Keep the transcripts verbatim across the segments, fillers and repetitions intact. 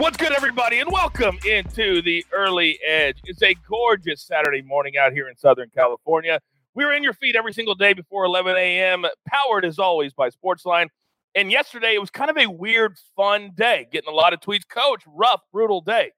What's good, everybody, and welcome into The Early Edge. It's a gorgeous Saturday morning out here in Southern California. We're in your feed every single day before eleven a.m., powered as always by Sportsline. And yesterday, it was kind of a weird, fun day, getting a lot of tweets. Coach, rough, brutal day.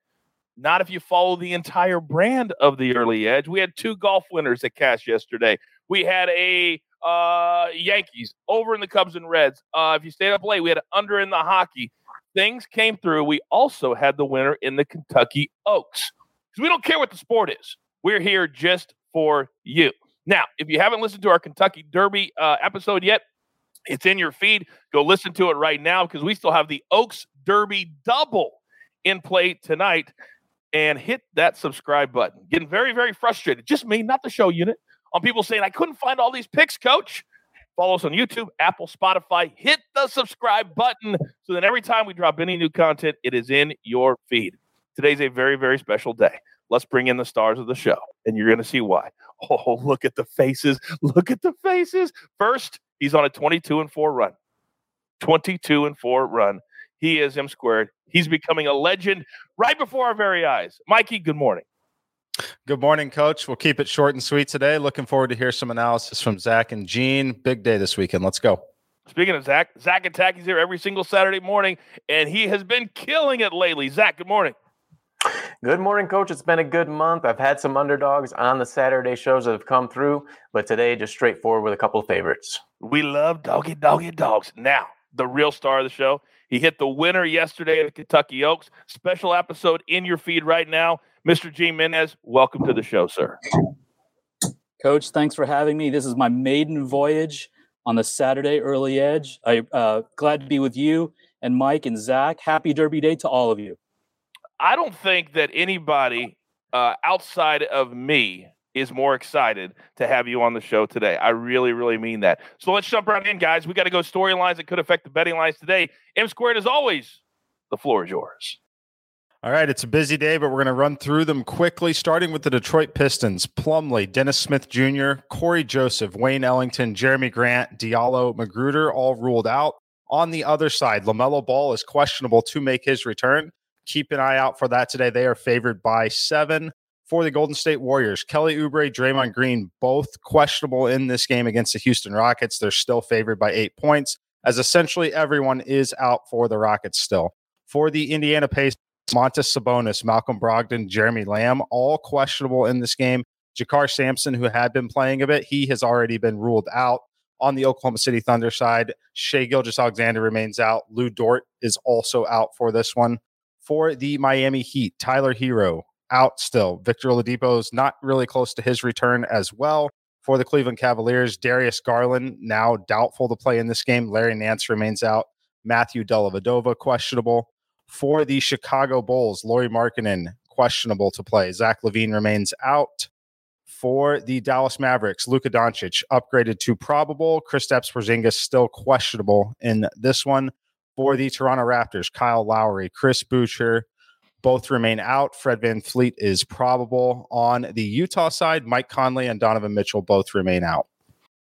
Not if you follow the entire brand of The Early Edge. We had two golf winners at cash yesterday. We had a uh, Yankees over in the Cubs and Reds. Uh, if you stayed up late, we had an under in the hockey. Things came through. We also had the winner in the Kentucky Oaks. So we don't care what the sport is. We're here just for you. Now, if you haven't listened to our Kentucky Derby uh, episode yet, it's in your feed. Go listen to it right now because we still have the Oaks Derby double in play tonight. And hit that subscribe button. Getting very, very frustrated. Just me, not the show unit. On people saying, I couldn't find all these picks, Coach. Follow us on YouTube, Apple, Spotify. Hit the subscribe button so that every time we drop any new content, it is in your feed. Today's a very, very special day. Let's bring in the stars of the show, and you're going to see why. Oh, look at the faces. Look at the faces. First, he's on a twenty-two and four run. twenty-two and four run. He is M squared. He's becoming a legend right before our very eyes. Mikey, good morning. Good morning, Coach. We'll keep it short and sweet today. Looking forward to hear some analysis from Zach and Gene. Big day this weekend. Let's go. Speaking of Zach, Zach and Tacky's here every single Saturday morning, and he has been killing it lately. Zach, good morning. Good morning, Coach. It's been a good month. I've had some underdogs on the Saturday shows that have come through, but today just straightforward with a couple of favorites. We love doggy, doggy dogs. Now, the real star of the show. He hit the winner yesterday at the Kentucky Oaks. Special episode in your feed right now. Mister G. Menez, welcome to the show, sir. Coach, thanks for having me. This is my maiden voyage on the Saturday Early Edge. I'm uh, glad to be with you and Mike and Zach. Happy Derby Day to all of you. I don't think that anybody uh, outside of me is more excited to have you on the show today. I really, really mean that. So let's jump right in, guys. We got to go storylines that could affect the betting lines today. M squared, as always, the floor is yours. All right, it's a busy day, but we're going to run through them quickly, starting with the Detroit Pistons. Plumlee, Dennis Smith Junior, Corey Joseph, Wayne Ellington, Jeremy Grant, Diallo, Magruder, all ruled out. On the other side, LaMelo Ball is questionable to make his return. Keep an eye out for that today. They are favored by seven. For the Golden State Warriors, Kelly Oubre, Draymond Green, both questionable in this game against the Houston Rockets. They're still favored by eight points, as essentially everyone is out for the Rockets still. For the Indiana Pacers, Montas Sabonis, Malcolm Brogdon, Jeremy Lamb, all questionable in this game. Jakar Sampson, who had been playing a bit, he has already been ruled out. On the Oklahoma City Thunder side, Shai Gilgeous-Alexander remains out. Lu Dort is also out for this one. For the Miami Heat, Tyler Herro out still. Victor Oladipo is not really close to his return as well. For the Cleveland Cavaliers, Darius Garland, now doubtful to play in this game. Larry Nance remains out. Matthew Dellavedova, questionable. For the Chicago Bulls, Lauri Markkanen, questionable to play. Zach LaVine remains out. For the Dallas Mavericks, Luka Doncic, upgraded to probable. Kristaps Porzingis, still questionable in this one. For the Toronto Raptors, Kyle Lowry, Chris Boucher, both remain out. Fred VanVleet is probable. On the Utah side, Mike Conley and Donovan Mitchell both remain out.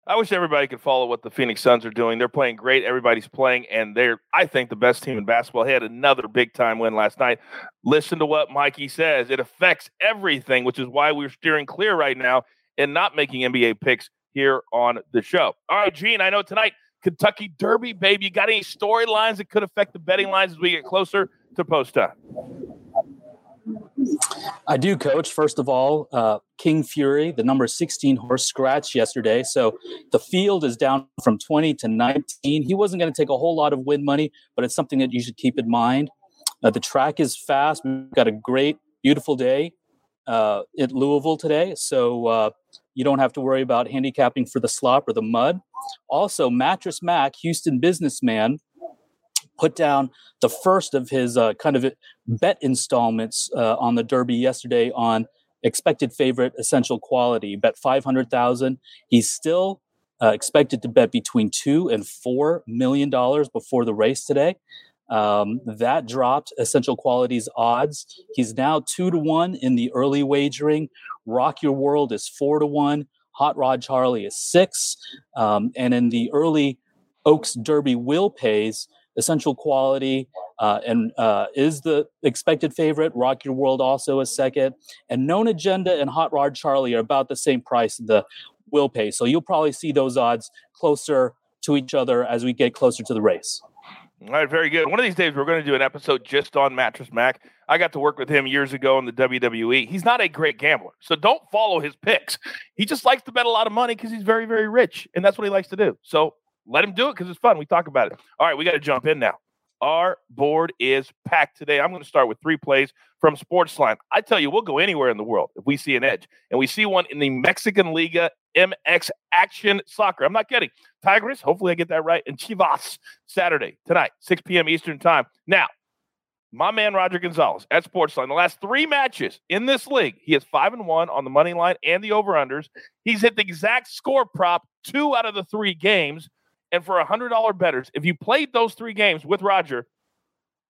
I wish everybody could follow what the Phoenix Suns are doing. They're playing great. Everybody's playing, and they're, I think, the best team in basketball. They had another big-time win last night. Listen to what Mikey says. It affects everything, which is why we're steering clear right now and not making N B A picks here on the show. All right, Gene, I know tonight, Kentucky Derby, baby. You got any storylines that could affect the betting lines as we get closer to post time? I do, Coach. First of all, uh, King Fury, the number sixteen horse, scratched yesterday. So the field is down from twenty to nineteen. He wasn't going to take a whole lot of win money, but it's something that you should keep in mind. Uh, the track is fast. We've got a great, beautiful day uh, at Louisville today. So uh, you don't have to worry about handicapping for the slop or the mud. Also, Mattress Mac, Houston businessman, put down the first of his uh, kind of bet installments uh, on the Derby yesterday on expected favorite Essential Quality. Bet five hundred thousand dollars. He's still uh, expected to bet between two and four million dollars before the race today. Um, that dropped Essential Quality's odds. He's now two to one in the early wagering. Rock Your World is four to one. Hot Rod Charlie is six. Um, and in the early Oaks Derby will pays, Essential Quality uh, and uh, is the expected favorite. Rock Your World also is second. And Known Agenda and Hot Rod Charlie are about the same price the will pay. So you'll probably see those odds closer to each other as we get closer to the race. All right, very good. One of these days, we're going to do an episode just on Mattress Mac. I got to work with him years ago in the W W E. He's not a great gambler, so don't follow his picks. He just likes to bet a lot of money because he's very, very rich, and that's what he likes to do. So let him do it because it's fun. We talk about it. All right, we got to jump in now. Our board is packed today. I'm going to start with three plays from Sportsline. I tell you, we'll go anywhere in the world if we see an edge, and we see one in the Mexican Liga M X Action Soccer. I'm not kidding. Tigres, hopefully I get that right, and Chivas Saturday, tonight, six p.m. Eastern time. Now, my man Roger Gonzalez at Sportsline, the last three matches in this league, he is five and one on the money line and the over-unders. He's hit the exact score prop two out of the three games. And for one hundred dollars bettors, if you played those three games with Roger,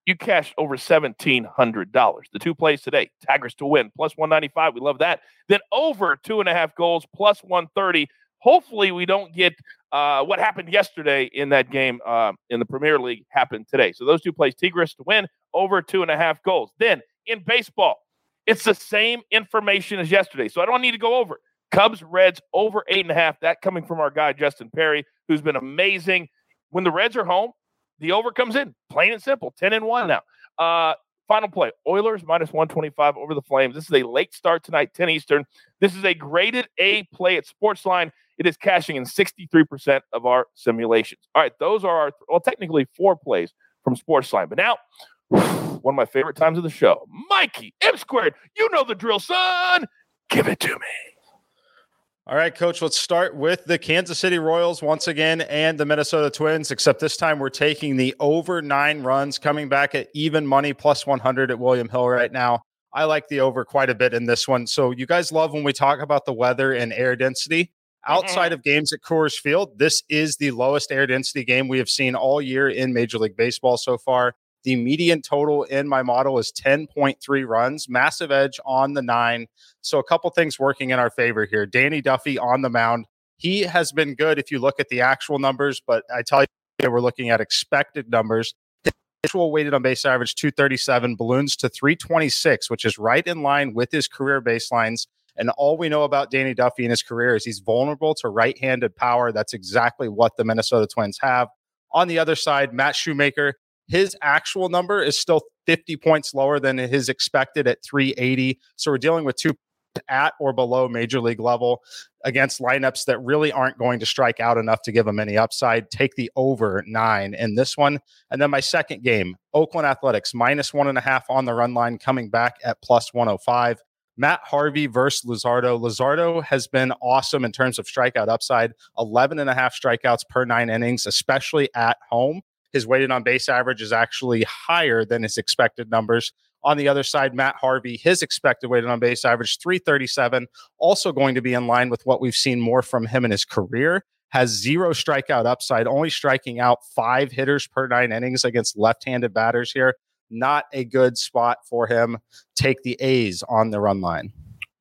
you cashed over one thousand seven hundred dollars. The two plays today, Tigers to win, plus one ninety-five. We love that. Then over two and a half goals, plus one thirty. Hopefully we don't get uh, what happened yesterday in that game uh, in the Premier League happened today. So those two plays, Tigres to win, over two and a half goals. Then in baseball, it's the same information as yesterday, so I don't need to go over it. Cubs, Reds, over eight and a half. That coming from our guy, Justin Perry, who's been amazing. When the Reds are home, the over comes in. Plain and simple, ten and one now. Uh, final play, Oilers, minus one twenty-five over the Flames. This is a late start tonight, ten Eastern. This is a graded A play at Sportsline. It is cashing in sixty-three percent of our simulations. All right, those are our, well, technically four plays from Sportsline. But now, one of my favorite times of the show, Mikey, M squared, you know the drill, son. Give it to me. All right, Coach, let's start with the Kansas City Royals once again and the Minnesota Twins, except this time we're taking the over nine runs, coming back at even money, plus one hundred at William Hill right now. I like the over quite a bit in this one. So you guys love when we talk about the weather and air density. Outside mm-hmm. of games at Coors Field, this is the lowest air density game we have seen all year in Major League Baseball so far. The median total in my model is ten point three runs, massive edge on the nine. So a couple things working in our favor here. Danny Duffy on the mound. He has been good if you look at the actual numbers, but I tell you, we're looking at expected numbers. His actual weighted on base average, two thirty-seven, balloons to three twenty-six, which is right in line with his career baselines. And all we know about Danny Duffy in his career is he's vulnerable to right-handed power. That's exactly what the Minnesota Twins have. On the other side, Matt Shoemaker. His actual number is still fifty points lower than his expected at three eighty. So we're dealing with two at or below major league level against lineups that really aren't going to strike out enough to give them any upside. Take the over nine in this one. And then my second game, Oakland Athletics, minus one and a half on the run line, coming back at plus one oh five. Matt Harvey versus Luzardo. Luzardo has been awesome in terms of strikeout upside, eleven and a half strikeouts per nine innings, especially at home. His weighted on base average is actually higher than his expected numbers. On the other side, Matt Harvey, his expected weighted on base average, three thirty-seven, also going to be in line with what we've seen more from him in his career, has zero strikeout upside, only striking out five hitters per nine innings against left-handed batters here. Not a good spot for him. Take the A's on the run line.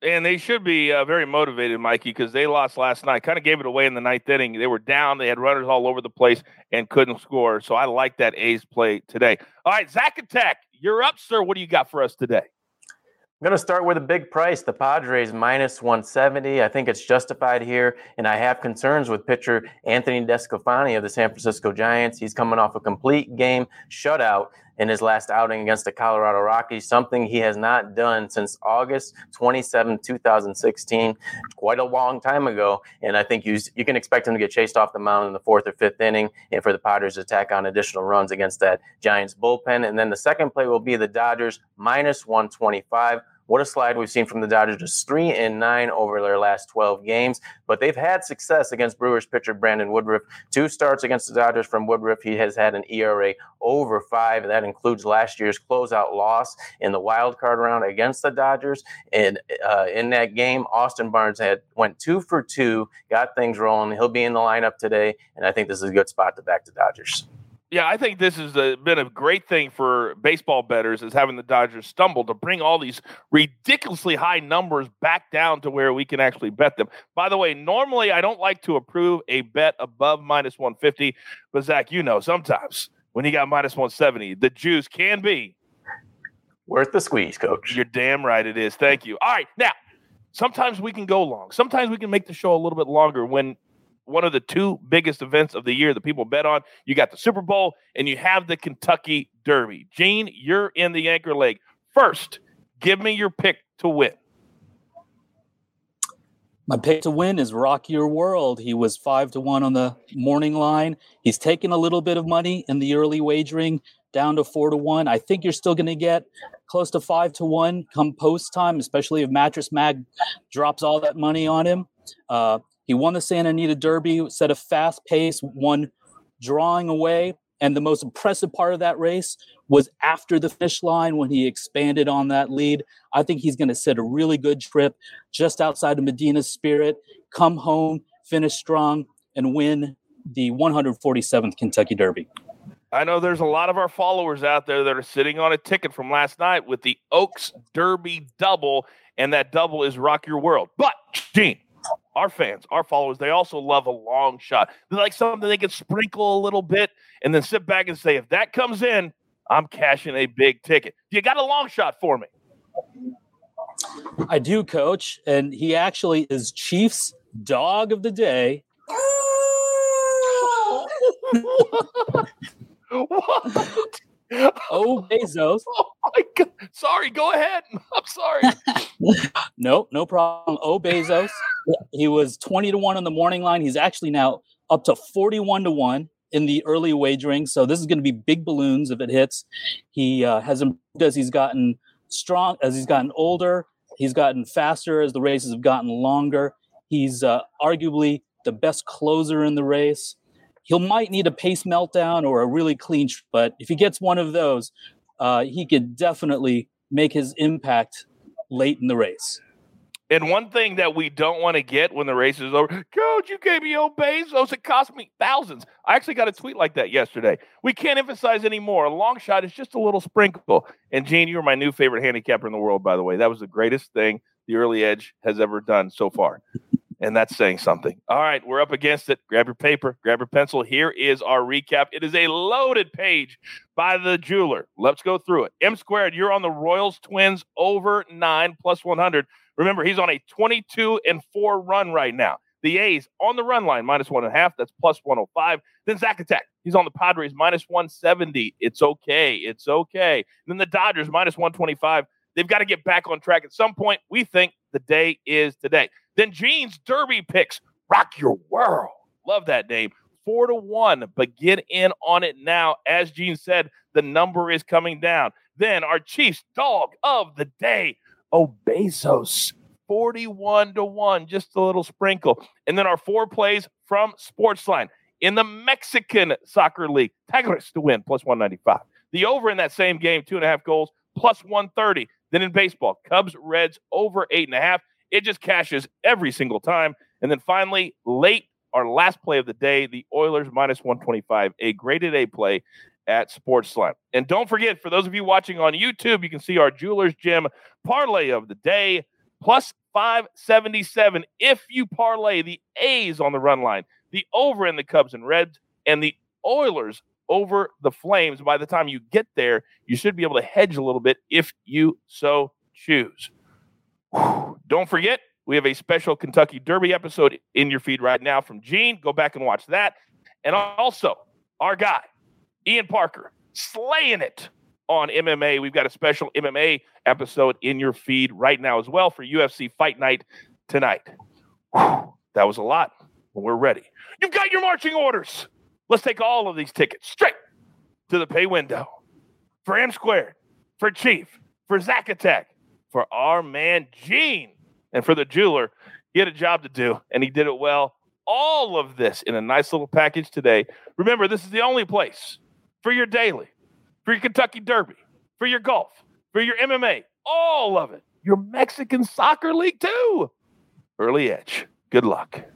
And they should be uh, very motivated, Mikey, because they lost last night. Kind of gave it away in the ninth inning. They were down. They had runners all over the place and couldn't score. So I like that A's play today. All right, Zach Attack, you're up, sir. What do you got for us today? I'm going to start with a big price. The Padres minus one seventy. I think it's justified here, and I have concerns with pitcher Anthony Descalfani of the San Francisco Giants. He's coming off a complete game shutout in his last outing against the Colorado Rockies, something he has not done since August twenty-seventh, two thousand sixteen, quite a long time ago. And I think you you can expect him to get chased off the mound in the fourth or fifth inning and for the Padres to attack on additional runs against that Giants bullpen. And then the second play will be the Dodgers minus one twenty-five. What a slide we've seen from the Dodgers, just three and nine over their last twelve games. But they've had success against Brewers pitcher Brandon Woodruff. Two starts against the Dodgers from Woodruff. He has had an E R A over five. That includes last year's closeout loss in the wild card round against the Dodgers. And uh, in that game, Austin Barnes had went two for two, got things rolling. He'll be in the lineup today, and I think this is a good spot to back the Dodgers. Yeah, I think this has been a great thing for baseball bettors is having the Dodgers stumble to bring all these ridiculously high numbers back down to where we can actually bet them. By the way, normally I don't like to approve a bet above minus one fifty, but Zach, you know, sometimes when he got minus one seventy. The juice can be worth the squeeze, Coach. You're damn right it is. Thank you. All right, now, sometimes we can go long. Sometimes we can make the show a little bit longer when one of the two biggest events of the year that people bet on, you got the Super Bowl and you have the Kentucky Derby. Gene, you're in the anchor leg. First, give me your pick to win. My pick to win is Rock Your World. He was five to one on the morning line. He's taken a little bit of money in the early wagering down to four to one. I think you're still going to get close to five to one come post time, especially if Mattress Mac drops all that money on him. Uh, he won the Santa Anita Derby, set a fast pace, won drawing away. And the most impressive part of that race was after the finish line when he expanded on that lead. I think he's going to set a really good trip just outside of Medina Spirit, come home, finish strong, and win the one hundred forty-seventh Kentucky Derby. I know there's a lot of our followers out there that are sitting on a ticket from last night with the Oaks Derby double, and that double is Rock Your World. But, Gene, our fans, our followers, they also love a long shot. They like something they can sprinkle a little bit and then sit back and say, if that comes in, I'm cashing a big ticket. You got a long shot for me? I do, Coach. And he actually is Chiefs dog of the day. What? What? Oh, Bezos. Oh, my God. Sorry, go ahead. I'm sorry. No, no problem. Oh, Bezos. He was twenty to one on the morning line. He's actually now up to forty-one to one in the early wagering. So this is going to be big balloons if it hits. He uh, has improved as he's gotten strong, as he's gotten older. He's gotten faster as the races have gotten longer. He's uh, arguably the best closer in the race. He might need a pace meltdown or a really clean, but if he gets one of those, uh, he could definitely make his impact late in the race. And one thing that we don't want to get when the race is over, Coach, you gave me old Bezos. It cost me thousands. I actually got a tweet like that yesterday. We can't emphasize anymore. A long shot is just a little sprinkle. And, Gene, you were my new favorite handicapper in the world, by the way. That was the greatest thing the Early Edge has ever done so far. And that's saying something. All right, we're up against it. Grab your paper, grab your pencil. Here is our recap. It is a loaded page by the jeweler. Let's go through it. M squared, you're on the Royals Twins over nine plus one hundred. Remember, he's on a twenty-two and four run right now. The A's on the run line, minus one and a half. That's plus one oh five. Then Zach Attack, he's on the Padres, minus one seventy. It's okay. It's okay. And then the Dodgers, minus one twenty-five. They've got to get back on track at some point. We think the day is today. Then Gene's Derby picks, Rock Your World. Love that name. Four to one, but get in on it now. As Gene said, the number is coming down. Then our Chiefs dog of the day, Oh Bezos, forty-one to one, just a little sprinkle. And then our four plays from Sportsline in the Mexican Soccer League, Tigres to win, plus one ninety-five. The over in that same game, two and a half goals, plus one thirty. Then in baseball, Cubs, Reds, over eight and a half. It just cashes every single time. And then finally, late, our last play of the day, the Oilers minus one twenty-five, a graded A play at Sportsline. And don't forget, for those of you watching on YouTube, you can see our Jewelers Gym parlay of the day, plus five seventy-seven. If you parlay the A's on the run line, the over in the Cubs and Reds, and the Oilers over the Flames, by the time you get there, you should be able to hedge a little bit if you so choose. Don't forget, we have a special Kentucky Derby episode in your feed right now from Gene. Go back and watch that. And also, our guy, Ian Parker, slaying it on M M A. We've got a special M M A episode in your feed right now as well for U F C Fight Night tonight. That was a lot. We're ready. You've got your marching orders. Let's take all of these tickets straight to the pay window. For M Squared, for Chief, for Zach Attack, for our man Gene, and for the jeweler, he had a job to do, and he did it well. All of this in a nice little package today. Remember, this is the only place for your daily, for your Kentucky Derby, for your golf, for your M M A, all of it. Your Mexican Soccer League, too. Early Edge. Good luck.